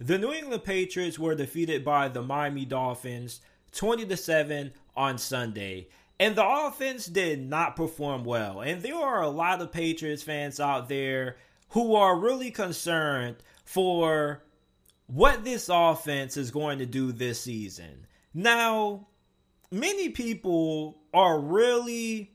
The New England Patriots were defeated by the Miami Dolphins 20-7 on Sunday. And the offense did not perform well. And there are a lot of Patriots fans out there who are really concerned for what this offense is going to do this season. Now, many people are really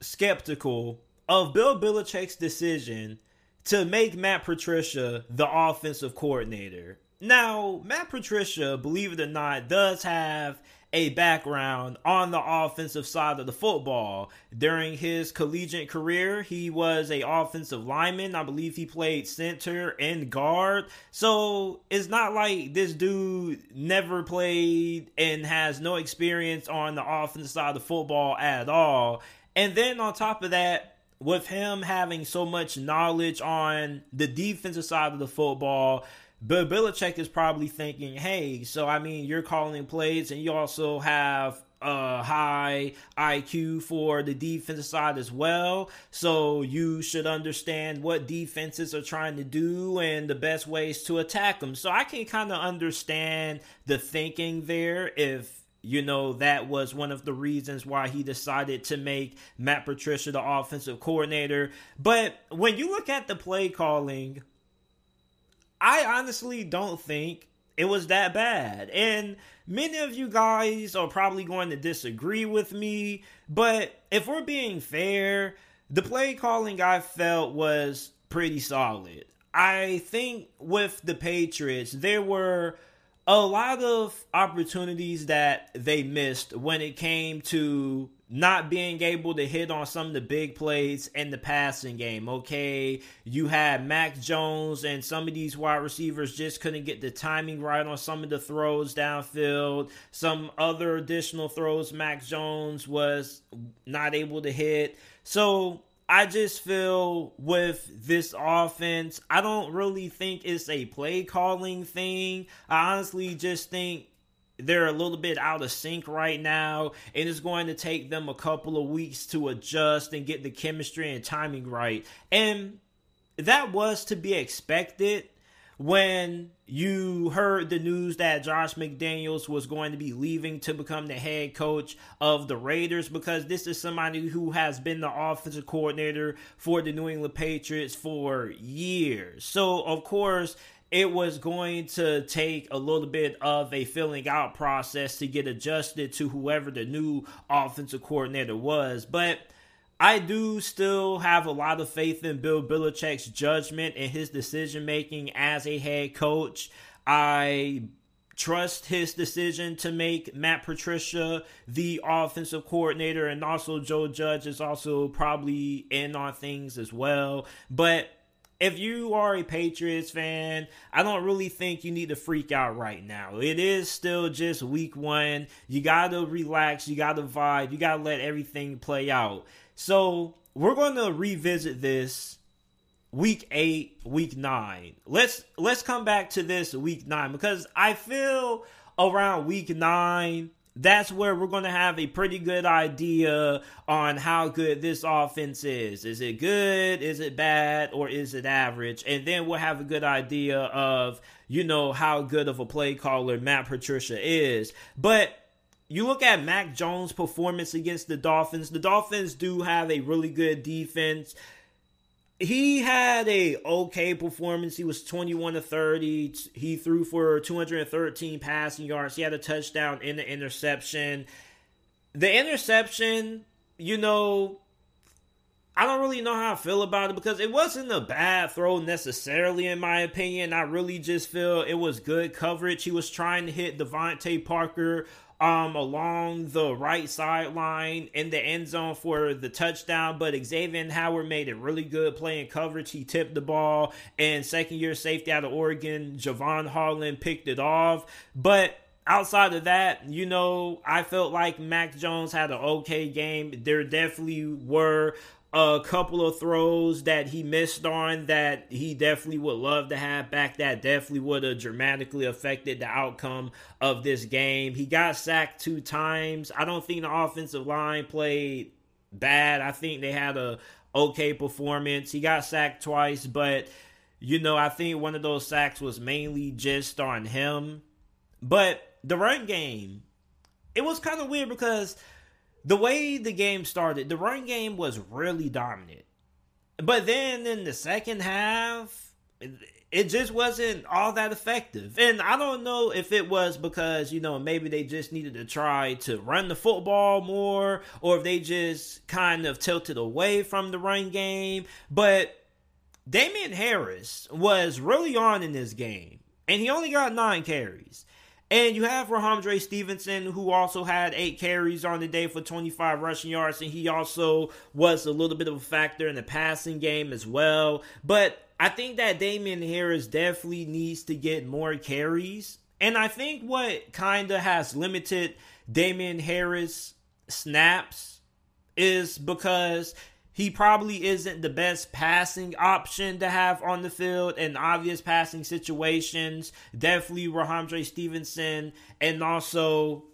skeptical of Bill Belichick's decision to make Matt Patricia the offensive coordinator. Now, Matt Patricia, believe it or not, does have a background on the offensive side of the football. During his collegiate career, he was an offensive lineman. I believe he played center and guard. So it's not like this dude never played and has no experience on the offensive side of football at all. And then on top of that, with him having so much knowledge on the defensive side of the football, Bill Belichick is probably thinking, hey, so I mean, you're calling plays and you also have a high IQ for the defensive side as well. So you should understand what defenses are trying to do and the best ways to attack them. So I can kind of understand the thinking there if, you know, that was one of the reasons why he decided to make Matt Patricia the offensive coordinator. But when you look at the play calling, I honestly don't think it was that bad. And many of you guys are probably going to disagree with me, but if we're being fair, the play calling I felt was pretty solid. I think with the Patriots, there were a lot of opportunities that they missed when it came to not being able to hit on some of the big plays in the passing game. Okay, you had Mac Jones and some of these wide receivers just couldn't get the timing right on some of the throws downfield. Some other additional throws Mac Jones was not able to hit. So I just feel with this offense, I don't really think it's a play calling thing. I honestly just think they're a little bit out of sync right now, and it's going to take them a couple of weeks to adjust and get the chemistry and timing right. And that was to be expected when you heard the news that Josh McDaniels was going to be leaving to become the head coach of the Raiders, because this is somebody who has been the offensive coordinator for the New England Patriots for years. So, of course, it was going to take a little bit of a filling out process to get adjusted to whoever the new offensive coordinator was. But I do still have a lot of faith in Bill Belichick's judgment and his decision making as a head coach. I trust his decision to make Matt Patricia the offensive coordinator, and also Joe Judge is also probably in on things as well. But if you are a Patriots fan, I don't really think you need to freak out right now. It is still just week one. You got to relax. You got to vibe. You got to let everything play out. So we're going to revisit this week 8, week 9. Let's come back to this week 9, because I feel around week 9, that's where we're going to have a pretty good idea on how good this offense is. Is it good? Is it bad? Or is it average? And then we'll have a good idea of, you know, how good of a play caller Matt Patricia is. But you look at Mac Jones' performance against the Dolphins. The Dolphins do have a really good defense. He had a okay performance. He was 21-30. He threw for 213 passing yards. He had a touchdown and an interception. The interception, you know, I don't really know how I feel about it, because it wasn't a bad throw necessarily, in my opinion. I really just feel it was good coverage. He was trying to hit Devontae Parker along the right sideline in the end zone for the touchdown, but Xavier Howard made a really good play in coverage. He tipped the ball, and second-year safety out of Oregon, Javon Holland, picked it off. But outside of that, you know, I felt like Mac Jones had an okay game. There definitely were a couple of throws that he missed on that he definitely would love to have back. That definitely would have dramatically affected the outcome of this game. He got sacked 2 times. I don't think the offensive line played bad. I think they had a okay performance. He got sacked twice, but You know, I think one of those sacks was mainly just on him. But the run game, it was kind of weird because the way the game started, the run game was really dominant. But then in the second half, it just wasn't all that effective. And I don't know if it was because, you know, maybe they just needed to try to run the football more, or if they just kind of tilted away from the run game. But Damian Harris was really on in this game, and he only got 9 carries. And you have Rhamondre Stevenson, who also had 8 carries on the day for 25 rushing yards, and he also was a little bit of a factor in the passing game as well. But I think that Damian Harris definitely needs to get more carries. And I think what kind of has limited Damian Harris snaps is because he probably isn't the best passing option to have on the field in obvious passing situations. Definitely Rhamondre Stevenson and also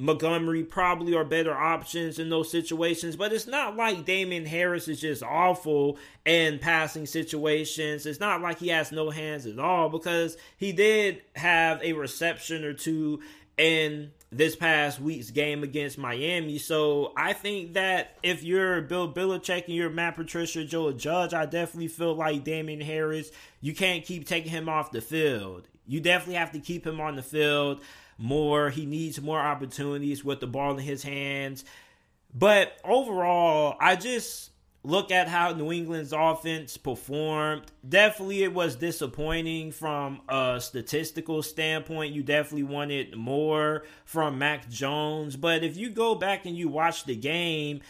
Montgomery probably are better options in those situations. But it's not like Damian Harris is just awful in passing situations. It's not like he has no hands at all, because he did have a reception or two in this past week's game against Miami. So I think that if you're Bill Belichick and you're Matt Patricia, Joe Judge, I definitely feel like Damian Harris, you can't keep taking him off the field. You definitely have to keep him on the field more. He needs more opportunities with the ball in his hands. But overall, I just look at how New England's offense performed. Definitely it was disappointing from a statistical standpoint. You definitely wanted more from Mac Jones. But if you go back and you watch the game,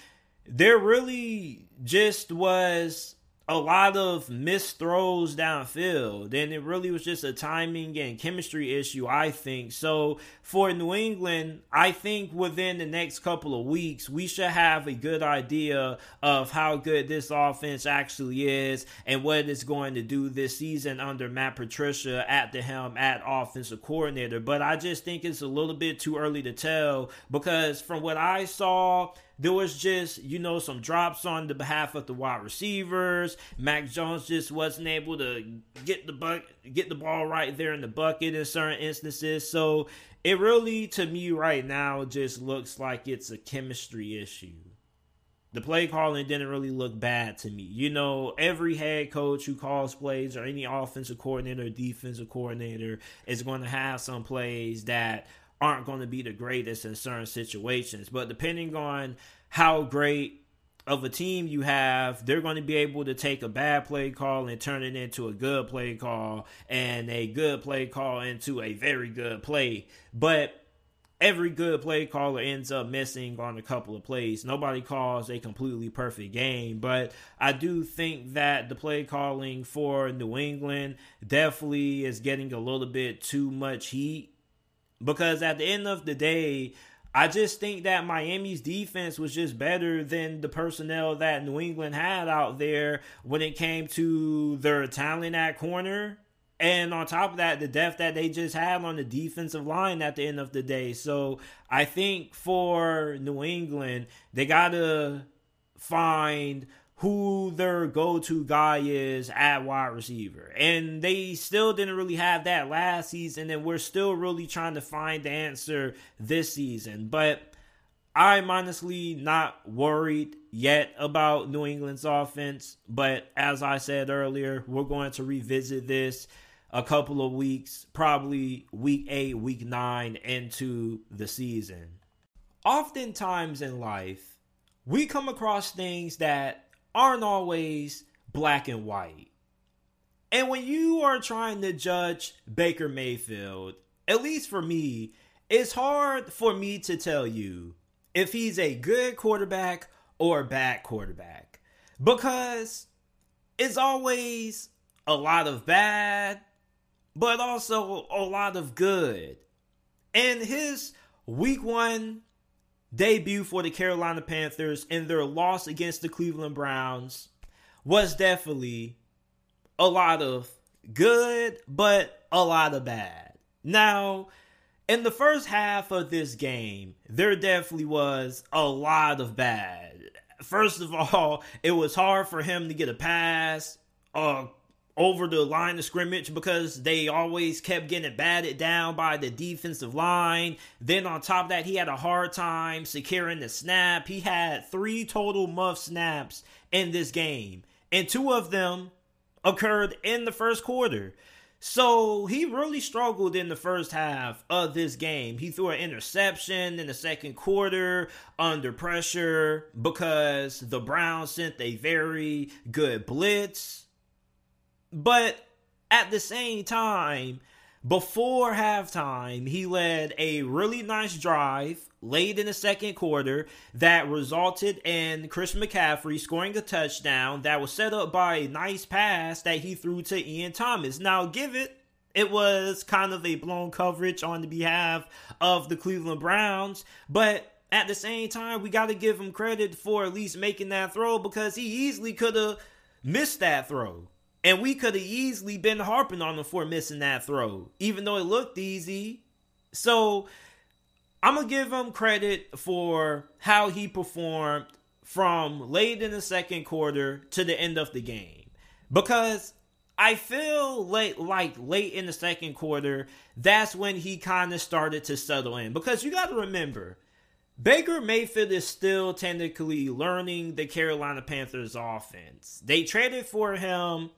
there really just was a lot of missed throws downfield. And it really was just a timing and chemistry issue, I think. So for New England, I think within the next couple of weeks, we should have a good idea of how good this offense actually is and what it's going to do this season under Matt Patricia at the helm at offensive coordinator. But I just think it's a little bit too early to tell, because from what I saw, there was just, you know, some drops on the behalf of the wide receivers. Mac Jones just wasn't able to get the ball right there in the bucket in certain instances. So it really, to me right now, just looks like it's a chemistry issue. The play calling didn't really look bad to me. You know, every head coach who calls plays, or any offensive coordinator or defensive coordinator, is going to have some plays that aren't going to be the greatest in certain situations. But depending on how great of a team you have, they're going to be able to take a bad play call and turn it into a good play call, and a good play call into a very good play. But every good play caller ends up missing on a couple of plays. Nobody calls a completely perfect game, but I do think that the play calling for New England definitely is getting a little bit too much heat. Because at the end of the day, I just think that Miami's defense was just better than the personnel that New England had out there when it came to their talent at corner. And on top of that, the depth that they just had on the defensive line at the end of the day. So I think for New England, they got to find who their go-to guy is at wide receiver. And they still didn't really have that last season, and we're still really trying to find the answer this season. But I'm honestly not worried yet about New England's offense. But as I said earlier, we're going to revisit this a couple of weeks, probably week 8, week 9 into the season. Oftentimes in life, we come across things that aren't always black and white. And when you are trying to judge Baker Mayfield, at least for me, it's hard for me to tell you if he's a good quarterback or a bad quarterback, because it's always a lot of bad, but also a lot of good. And his week 1 debut for the Carolina Panthers and their loss against the Cleveland Browns was definitely a lot of good, but a lot of bad. Now, in the first half of this game, there definitely was a lot of bad. First of all, it was hard for him to get a pass over the line of scrimmage because they always kept getting batted down by the defensive line. Then on top of that, he had a hard time securing the snap. He had 3 total muff snaps in this game, and 2 of them occurred in the first quarter. So he really struggled in the first half of this game. He threw an interception in the second quarter under pressure because the Browns sent a very good blitz. But at the same time, before halftime, he led a really nice drive late in the second quarter that resulted in Chris McCaffrey scoring a touchdown that was set up by a nice pass that he threw to Ian Thomas. Now, it was kind of a blown coverage on the behalf of the Cleveland Browns, but at the same time, we got to give him credit for at least making that throw because he easily could have missed that throw. And we could have easily been harping on him for missing that throw, even though it looked easy. So I'm going to give him credit for how he performed from late in the second quarter to the end of the game. Because I feel late in the second quarter, that's when he kind of started to settle in. Because you got to remember, Baker Mayfield is still technically learning the Carolina Panthers offense. They traded for him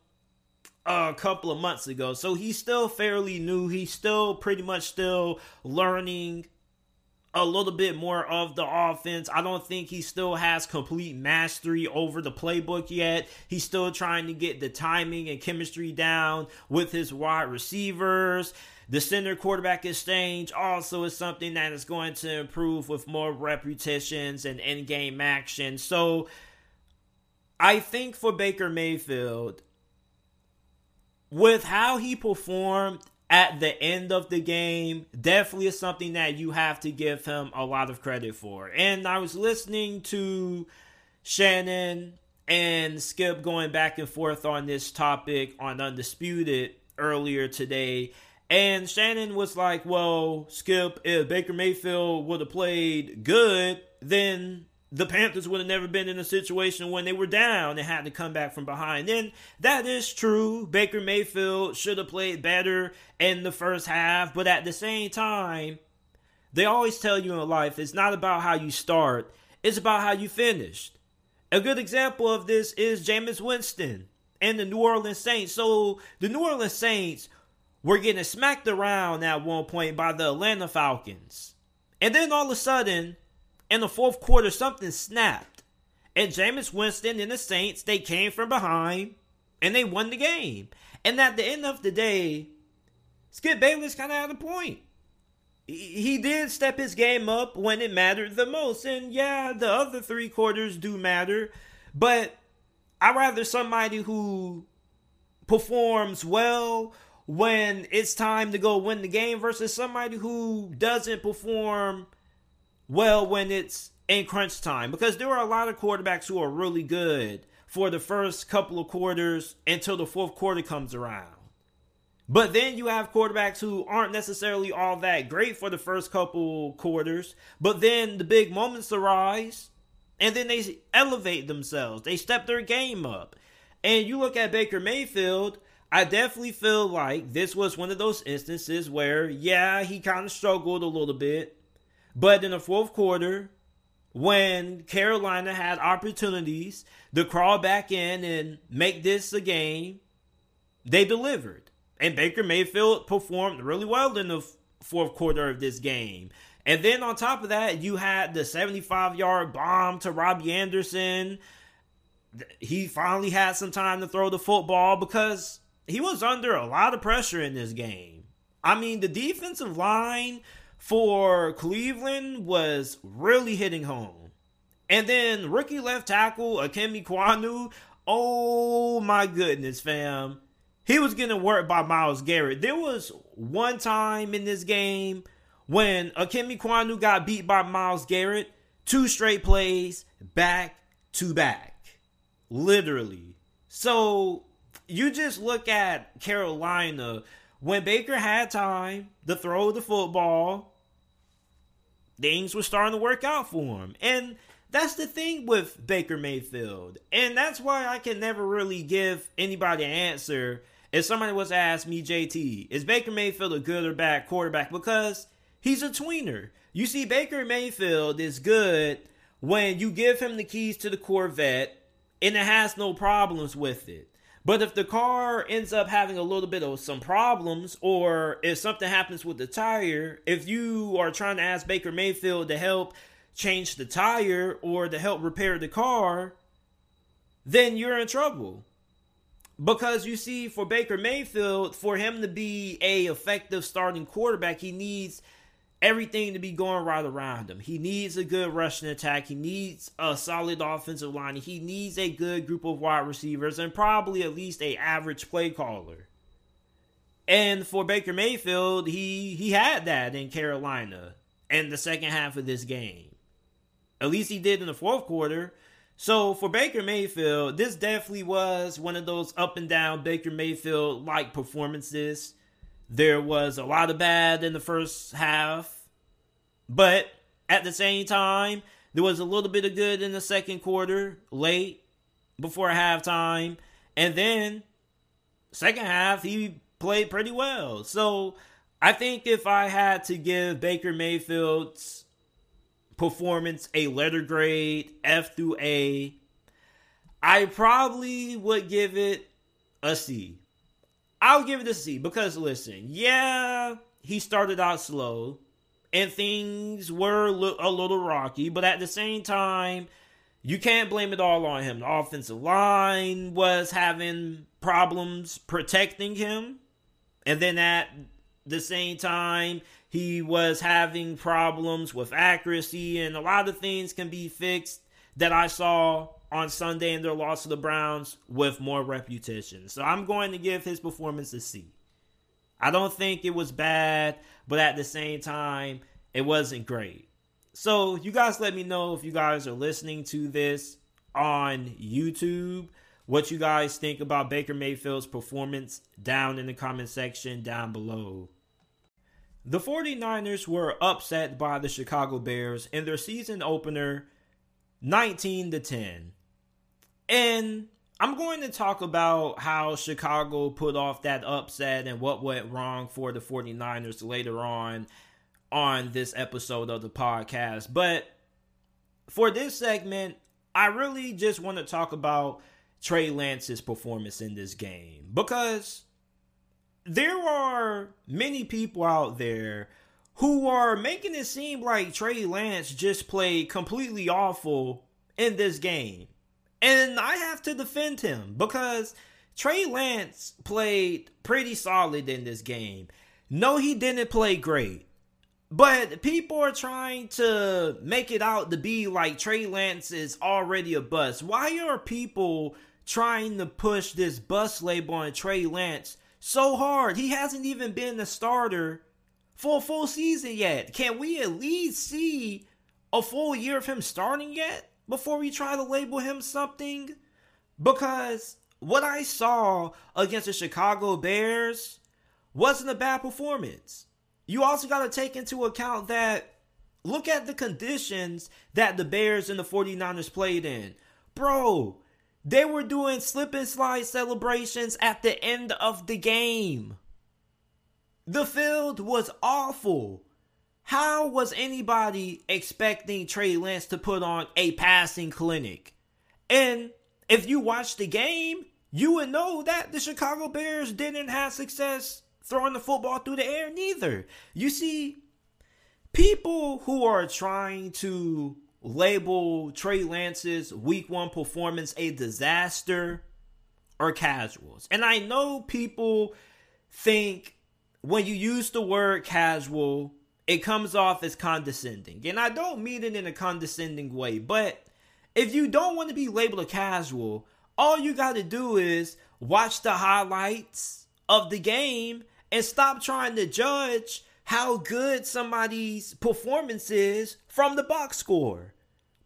a couple of months ago, so he's still fairly new. He's still pretty much still learning a little bit more of the offense. I don't think he still has complete mastery over the playbook yet. He's still trying to get the timing and chemistry down with his wide receivers. The center quarterback exchange also is something that is going to improve with more repetitions and in-game action. So I think for Baker Mayfield, with how he performed at the end of the game, definitely is something that you have to give him a lot of credit for. And I was listening to Shannon and Skip going back and forth on this topic on Undisputed earlier today. And Shannon was like, well, Skip, if Baker Mayfield would have played good, then the Panthers would have never been in a situation when they were down and had to come back from behind. And that is true. Baker Mayfield should have played better in the first half. But at the same time, they always tell you in life, it's not about how you start. It's about how you finished. A good example of this is Jameis Winston and the New Orleans Saints. So the New Orleans Saints were getting smacked around at one point by the Atlanta Falcons. And then all of a sudden, in the fourth quarter, something snapped. And Jameis Winston and the Saints, they came from behind, and they won the game. And at the end of the day, Skip Bayless kind of had a point. He did step his game up when it mattered the most. And yeah, the other 3 quarters do matter. But I'd rather somebody who performs well when it's time to go win the game versus somebody who doesn't perform well when it's in crunch time. Because there are a lot of quarterbacks who are really good for the first couple of quarters until the fourth quarter comes around. But then you have quarterbacks who aren't necessarily all that great for the first couple quarters. But then the big moments arise and then they elevate themselves. They step their game up. And you look at Baker Mayfield, I definitely feel like this was one of those instances where, yeah, he kind of struggled a little bit. But in the fourth quarter, when Carolina had opportunities to crawl back in and make this a game, they delivered. And Baker Mayfield performed really well in the fourth quarter of this game. And then on top of that, you had the 75-yard bomb to Robbie Anderson. He finally had some time to throw the football because he was under a lot of pressure in this game. I mean, the defensive line for Cleveland was really hitting home. And then rookie left tackle, Ikem Ekwonu, oh my goodness, fam. He was getting worked by Myles Garrett. There was one time in this game when Ikem Ekwonu got beat by Myles Garrett, 2 straight plays back to back. Literally. So you just look at Carolina. When Baker had time to throw the football, things were starting to work out for him. And That's the thing with Baker Mayfield. And that's why I can never really give anybody an answer. If somebody was to ask me, JT, is Baker Mayfield a good or bad quarterback? Because he's a tweener. You see, Baker Mayfield is good when you give him the keys to the Corvette and it has no problems with it. But if the car ends up having a little bit of some problems, or if something happens with the tire, if you are trying to ask Baker Mayfield to help change the tire or to help repair the car, then you're in trouble. Because you see, for Baker Mayfield, for him to be a effective starting quarterback, he needs everything to be going right around him. He needs a good rushing attack. He needs a solid offensive line. He needs a good group of wide receivers and probably at least an average play caller. And for Baker Mayfield, he had that in Carolina in the second half of this game. At least he did in the fourth quarter. So for Baker Mayfield, this definitely was one of those up and down Baker Mayfield-like performances. There was a lot of bad in the first half, but at the same time, there was a little bit of good in the second quarter, late, before halftime, and then second half, he played pretty well. So I think if I had to give Baker Mayfield's performance a letter grade, F through A, I probably would give it a C. I'll give it a C because, listen, yeah, he started out slow and things were a little rocky, but at the same time, you can't blame it all on him. The offensive line was having problems protecting him, and then at the same time, he was having problems with accuracy, and a lot of things can be fixed that I saw on Sunday in their loss to the Browns with more reputation. So I'm going to give his performance a C. I don't think it was bad, but at the same time, it wasn't great. So you guys let me know if you guys are listening to this on YouTube, what you guys think about Baker Mayfield's performance down in the comment section down below. The 49ers were upset by the Chicago Bears in their season opener 19-10. And I'm going to talk about how Chicago put off that upset and what went wrong for the 49ers later on this episode of the podcast. But for this segment, I really just want to talk about Trey Lance's performance in this game, because there are many people out there who are making it seem like Trey Lance just played completely awful in this game. And I have to defend him, because Trey Lance played pretty solid in this game. No, he didn't play great, but people are trying to make it out to be like Trey Lance is already a bust. Why are people trying to push this bust label on Trey Lance so hard? He hasn't even been a starter for a full season yet. Can we at least see a full year of him starting yet before we try to label him something? Because what I saw against the Chicago Bears wasn't a bad performance. You also got to take into account that, look at the conditions that the Bears and the 49ers played in. Bro, they were doing slip and slide celebrations at the end of the game. The field was awful. How was anybody expecting Trey Lance to put on a passing clinic? And if you watch the game, you would know that the Chicago Bears didn't have success throwing the football through the air neither. You see, people who are trying to label Trey Lance's week one performance a disaster are casuals. And I know people think when you use the word casual, it comes off as condescending. And I don't mean it in a condescending way, but if you don't want to be labeled a casual, all you got to do is watch the highlights of the game and stop trying to judge how good somebody's performance is from the box score.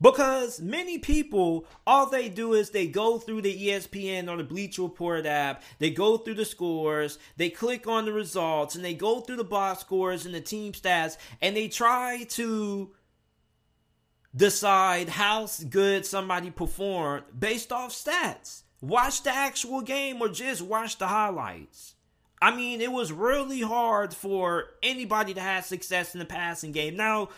Because many people, all they do is they go through the ESPN or the Bleacher Report app, they go through the scores, they click on the results, and they go through the box scores and the team stats, and they try to decide how good somebody performed based off stats. Watch the actual game or just watch the highlights. I mean, it was really hard for anybody to have success in the passing game. Now,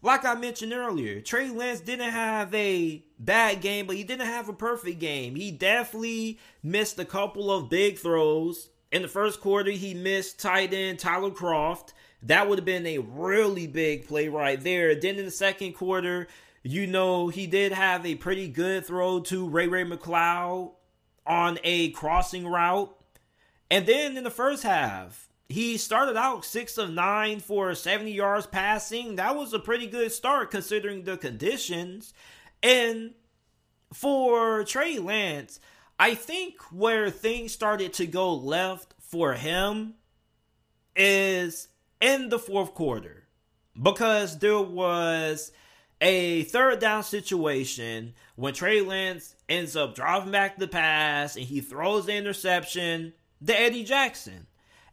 like I mentioned earlier, Trey Lance didn't have a bad game, but he didn't have a perfect game. He definitely missed a couple of big throws. In the first quarter, he missed tight end Tyler Croft. That would have been a really big play right there. Then in the second quarter, you know, he did have a pretty good throw to Ray-Ray McCloud on a crossing route. And then in the first half, he started out 6 of 9 for 70 yards passing. That was a pretty good start considering the conditions. And for Trey Lance, I think where things started to go left for him is in the fourth quarter, because there was a third down situation when Trey Lance ends up driving back the pass and he throws the interception to Eddie Jackson.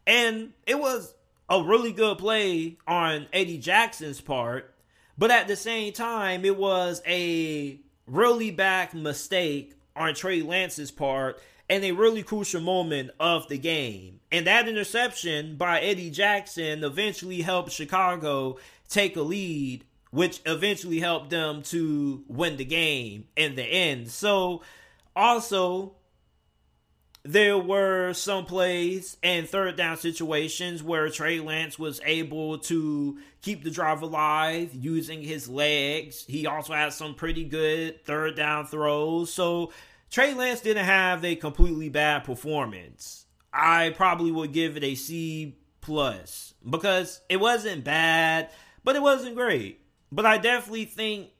And it was a really good play on Eddie Jackson's part, but at the same time, it was a really bad mistake on Trey Lance's part and a really crucial moment of the game. And that interception by Eddie Jackson eventually helped Chicago take a lead, which eventually helped them to win the game in the end. So, also, there were some plays and third down situations where Trey Lance was able to keep the drive alive using his legs. He also had some pretty good third down throws. So, Trey Lance didn't have a completely bad performance. I probably would give it a C+, because it wasn't bad, but it wasn't great. But I definitely think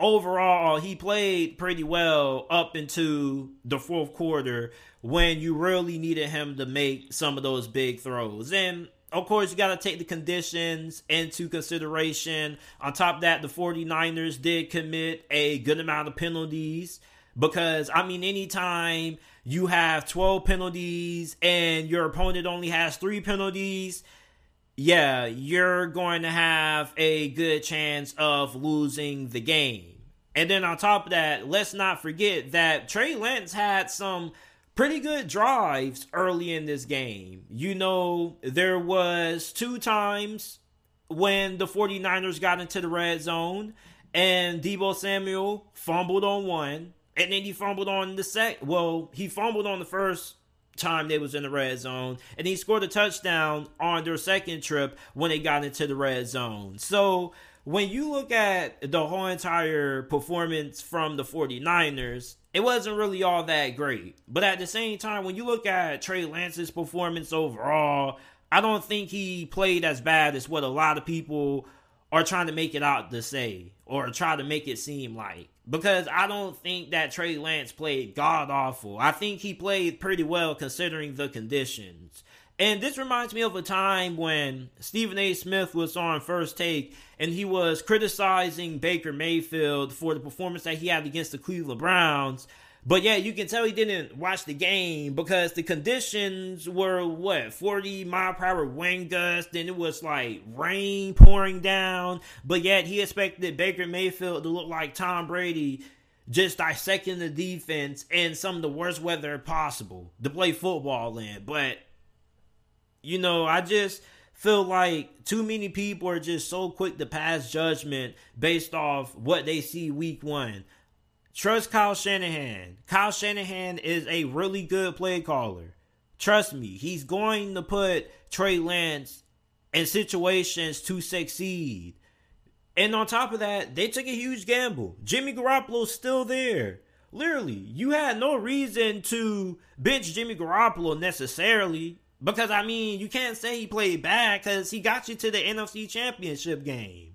overall he played pretty well up into the fourth quarter when you really needed him to make some of those big throws. And of course, you got to take the conditions into consideration. On top of that, the 49ers did commit a good amount of penalties. Because, I mean, anytime you have 12 penalties and your opponent only has 3 penalties, yeah, you're going to have a good chance of losing the game. And then on top of that, let's not forget that Trey Lance had some pretty good drives early in this game. You know, there was 2 times when the 49ers got into the red zone and Debo Samuel fumbled on one. And then he fumbled on the second. Well, he fumbled on the first time they was in the red zone. And he scored a touchdown on their second trip when they got into the red zone. So, when you look at the whole entire performance from the 49ers, it wasn't really all that great. But at the same time, when you look at Trey Lance's performance overall, I don't think he played as bad as what a lot of people are trying to make it out to say, or try to make it seem like. Because I don't think that Trey Lance played god-awful. I think he played pretty well considering the conditions. And this reminds me of a time when Stephen A. Smith was on First Take, and he was criticizing Baker Mayfield for the performance that he had against the Cleveland Browns. But yeah, you can tell he didn't watch the game because the conditions were, 40-mile-per-hour wind gusts. Then it was like rain pouring down. But yet he expected Baker Mayfield to look like Tom Brady, just dissecting the defense in some of the worst weather possible to play football in. But, you know, I just feel like too many people are just so quick to pass judgment based off what they see week one. Trust Kyle Shanahan. Kyle Shanahan is a really good play caller. Trust me, he's going to put Trey Lance in situations to succeed. And on top of that, they took a huge gamble. Jimmy Garoppolo's still there. Literally, you had no reason to bench Jimmy Garoppolo necessarily, because, I mean, you can't say he played bad because he got you to the NFC Championship game.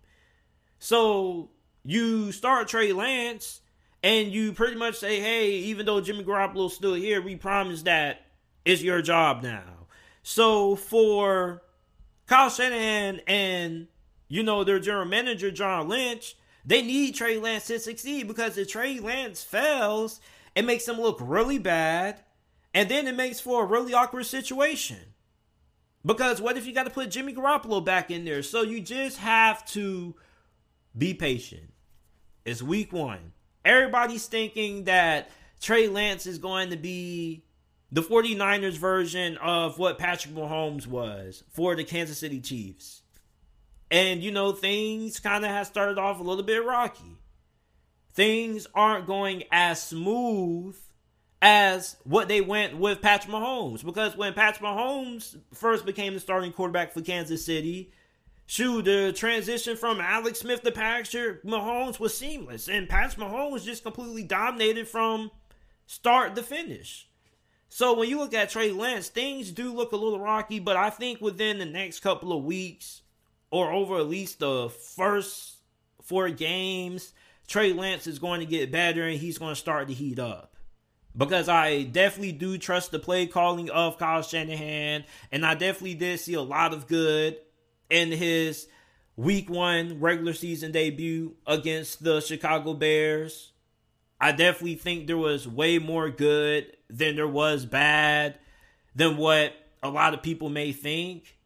So, you start Trey Lance, and you pretty much say, hey, even though Jimmy Garoppolo's still here, we promise that it's your job now. So for Kyle Shanahan and, you know, their general manager, John Lynch, they need Trey Lance to succeed, because if Trey Lance fails, it makes them look really bad. And then it makes for a really awkward situation. Because what if you got to put Jimmy Garoppolo back in there? So you just have to be patient. It's week one. Everybody's thinking that Trey Lance is going to be the 49ers version of what Patrick Mahomes was for the Kansas City Chiefs. And, you know, things kind of have started off a little bit rocky. Things aren't going as smooth as what they went with Patrick Mahomes. Because when Patrick Mahomes first became the starting quarterback for Kansas City, shoot, the transition from Alex Smith to Patrick Mahomes was seamless. And Patrick Mahomes just completely dominated from start to finish. So when you look at Trey Lance, things do look a little rocky, but I think within the next couple of weeks, or over at least the first 4 games, Trey Lance is going to get better and he's going to start to heat up. Because I definitely do trust the play calling of Kyle Shanahan, and I definitely did see a lot of good in his week 1 regular season debut against the Chicago Bears. I definitely think there was way more good than there was bad, than what a lot of people may think.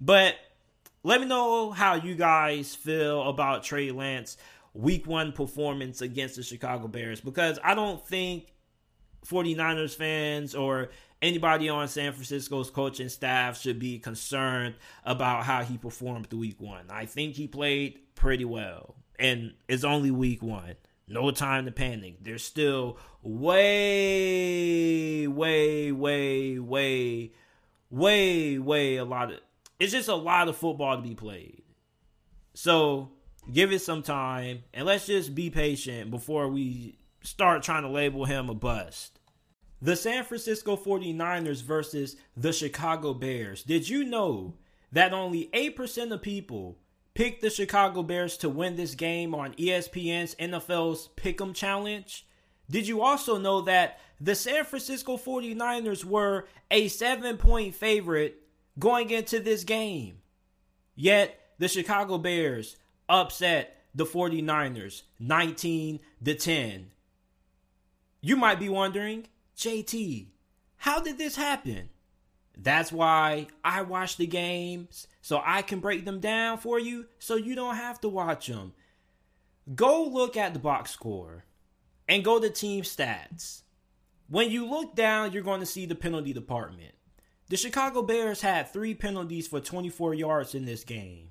But let me know how you guys feel about Trey Lance week 1 performance against the Chicago Bears, because I don't think 49ers fans or anybody on San Francisco's coaching staff should be concerned about how he performed through week 1. I think he played pretty well, and it's only week 1. No time to panic. There's still way a lot of... It's just a lot of football to be played. So give it some time, and let's just be patient before we start trying to label him a bust. The San Francisco 49ers versus the Chicago Bears. Did you know that only 8% of people pick the Chicago Bears to win this game on ESPN's NFL's Pick'em Challenge? Did you also know that the San Francisco 49ers were a 7-point favorite going into this game? Yet, the Chicago Bears upset the 49ers 19-10. You might be wondering, JT, how did this happen? That's why I watch the games, so I can break them down for you, so you don't have to watch them. Go look at the box score and go to team stats. When you look down, you're going to see the penalty department. The Chicago Bears had 3 penalties for 24 yards in this game.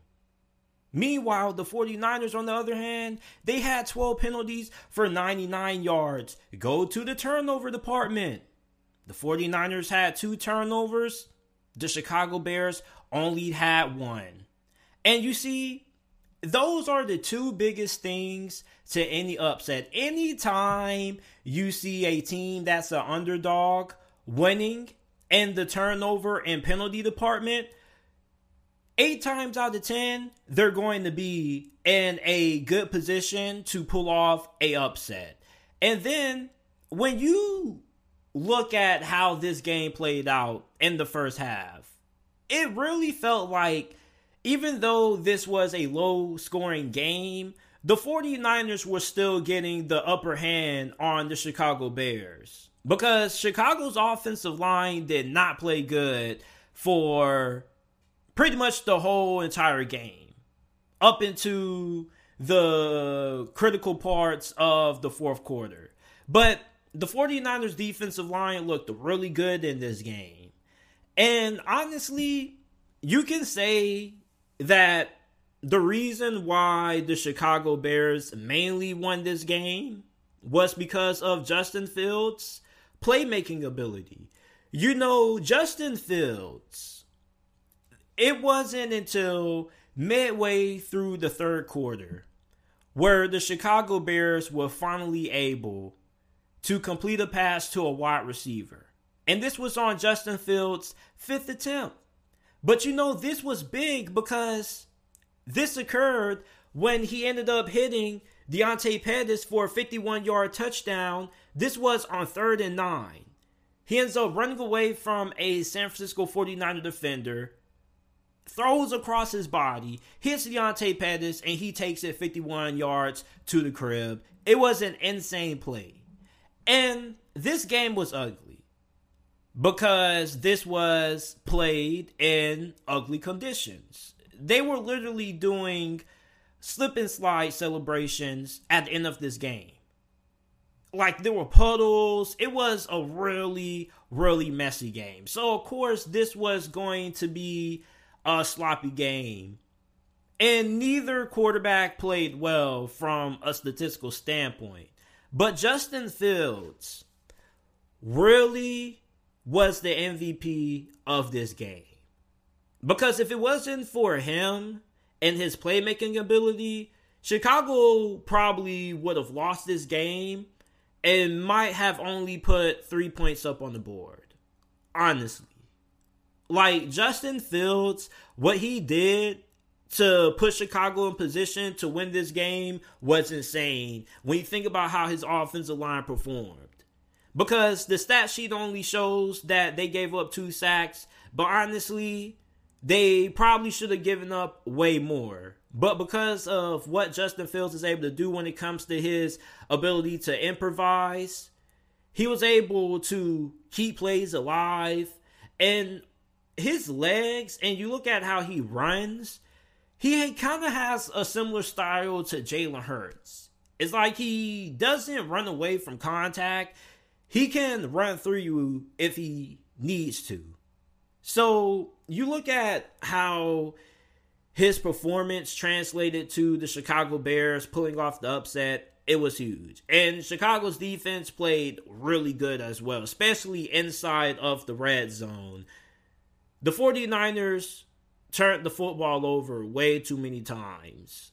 Meanwhile, the 49ers, on the other hand, they had 12 penalties for 99 yards. Go to the turnover department. The 49ers had 2 turnovers. The Chicago Bears only had 1. And you see, those are the 2 biggest things to any upset. Anytime you see a team that's an underdog winning in the turnover and penalty department, 8 times out of 10, they're going to be in a good position to pull off a upset. And then when you look at how this game played out in the first half, it really felt like, even though this was a low-scoring game, the 49ers were still getting the upper hand on the Chicago Bears. Because Chicago's offensive line did not play good for pretty much the whole entire game, up into the critical parts of the fourth quarter. But the 49ers defensive line looked really good in this game. And honestly, you can say that the reason why the Chicago Bears mainly won this game was because of Justin Fields' playmaking ability. You know, Justin Fields... It wasn't until midway through the third quarter where the Chicago Bears were finally able to complete a pass to a wide receiver. And this was on Justin Fields' 5th attempt. But you know, this was big because this occurred when he ended up hitting Deontay Pettis for a 51-yard touchdown. This was on 3rd and 9. He ends up running away from a San Francisco 49er defender, throws across his body, hits Deontay Pettis, and he takes it 51 yards to the crib. It was an insane play. And this game was ugly because this was played in ugly conditions. They were literally doing slip and slide celebrations at the end of this game. Like, there were puddles. It was a really, really messy game. So, of course, this was going to be a sloppy game. And neither quarterback played well from a statistical standpoint. But Justin Fields really was the MVP of this game. Because if it wasn't for him and his playmaking ability, Chicago probably would have lost this game and might have only put 3 points up on the board. Honestly. Like, Justin Fields, what he did to put Chicago in position to win this game was insane when you think about how his offensive line performed. Because the stat sheet only shows that they gave up 2 sacks, but honestly, they probably should have given up way more. But because of what Justin Fields is able to do when it comes to his ability to improvise, he was able to keep plays alive. And his legs, and you look at how he runs, he kind of has a similar style to Jalen Hurts. It's like he doesn't run away from contact. He can run through you if he needs to. So you look at how his performance translated to the Chicago Bears pulling off the upset. It was huge. And Chicago's defense played really good as well, especially inside of the red zone. The 49ers turned the football over way too many times.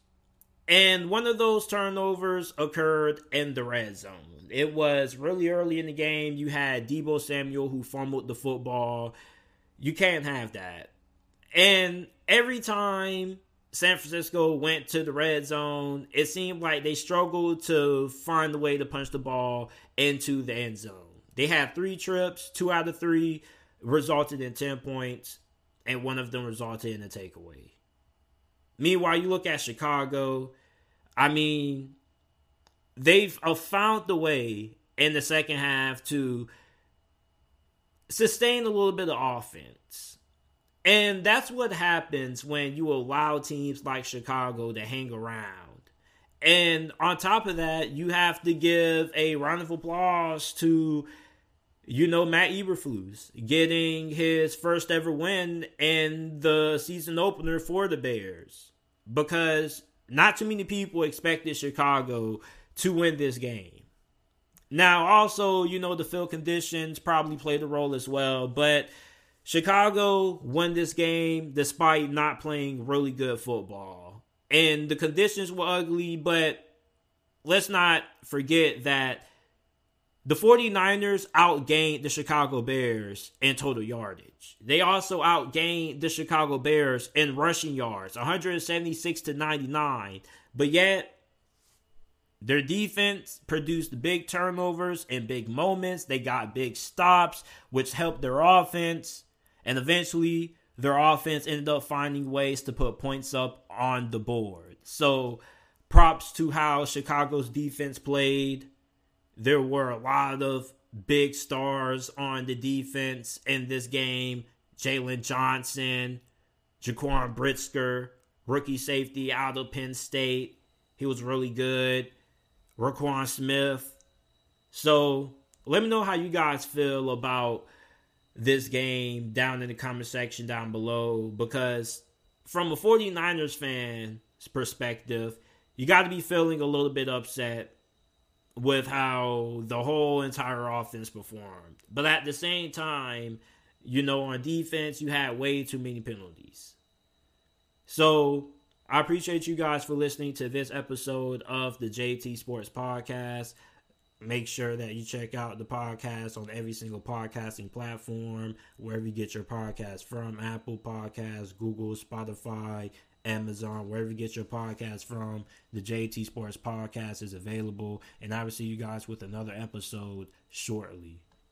And one of those turnovers occurred in the red zone. It was really early in the game. You had Debo Samuel who fumbled the football. You can't have that. And every time San Francisco went to the red zone, it seemed like they struggled to find a way to punch the ball into the end zone. They had 3 trips. 2 out of 3 resulted in 10 points, and one of them resulted in a takeaway. Meanwhile, you look at Chicago. I mean, they've found the way in the second half to sustain a little bit of offense. And that's what happens when you allow teams like Chicago to hang around. And on top of that, you have to give a round of applause to, you know, Matt Eberflus getting his first ever win in the season opener for the Bears. Because not too many people expected Chicago to win this game. Now, also, you know, the field conditions probably played a role as well, but Chicago won this game despite not playing really good football. And the conditions were ugly, but let's not forget that the 49ers outgained the Chicago Bears in total yardage. They also outgained the Chicago Bears in rushing yards, 176-99, but yet their defense produced big turnovers and big moments. They got big stops, which helped their offense. And eventually, their offense ended up finding ways to put points up on the board. So, props to how Chicago's defense played. There were a lot of big stars on the defense in this game. Jalen Johnson, Jaquan Brisker, rookie safety out of Penn State. He was really good. Roquan Smith. So let me know how you guys feel about this game down in the comment section down below, because from a 49ers fan's perspective, you got to be feeling a little bit upset with how the whole entire offense performed. But at the same time, you know, on defense, you had way too many penalties. So I appreciate you guys for listening to this episode of the JT Sports Podcast. Make sure that you check out the podcast on every single podcasting platform, wherever you get your podcast from, Apple Podcasts, Google, Spotify, Amazon, wherever you get your podcast from. The JT Sports Podcast is available, and I will see you guys with another episode shortly.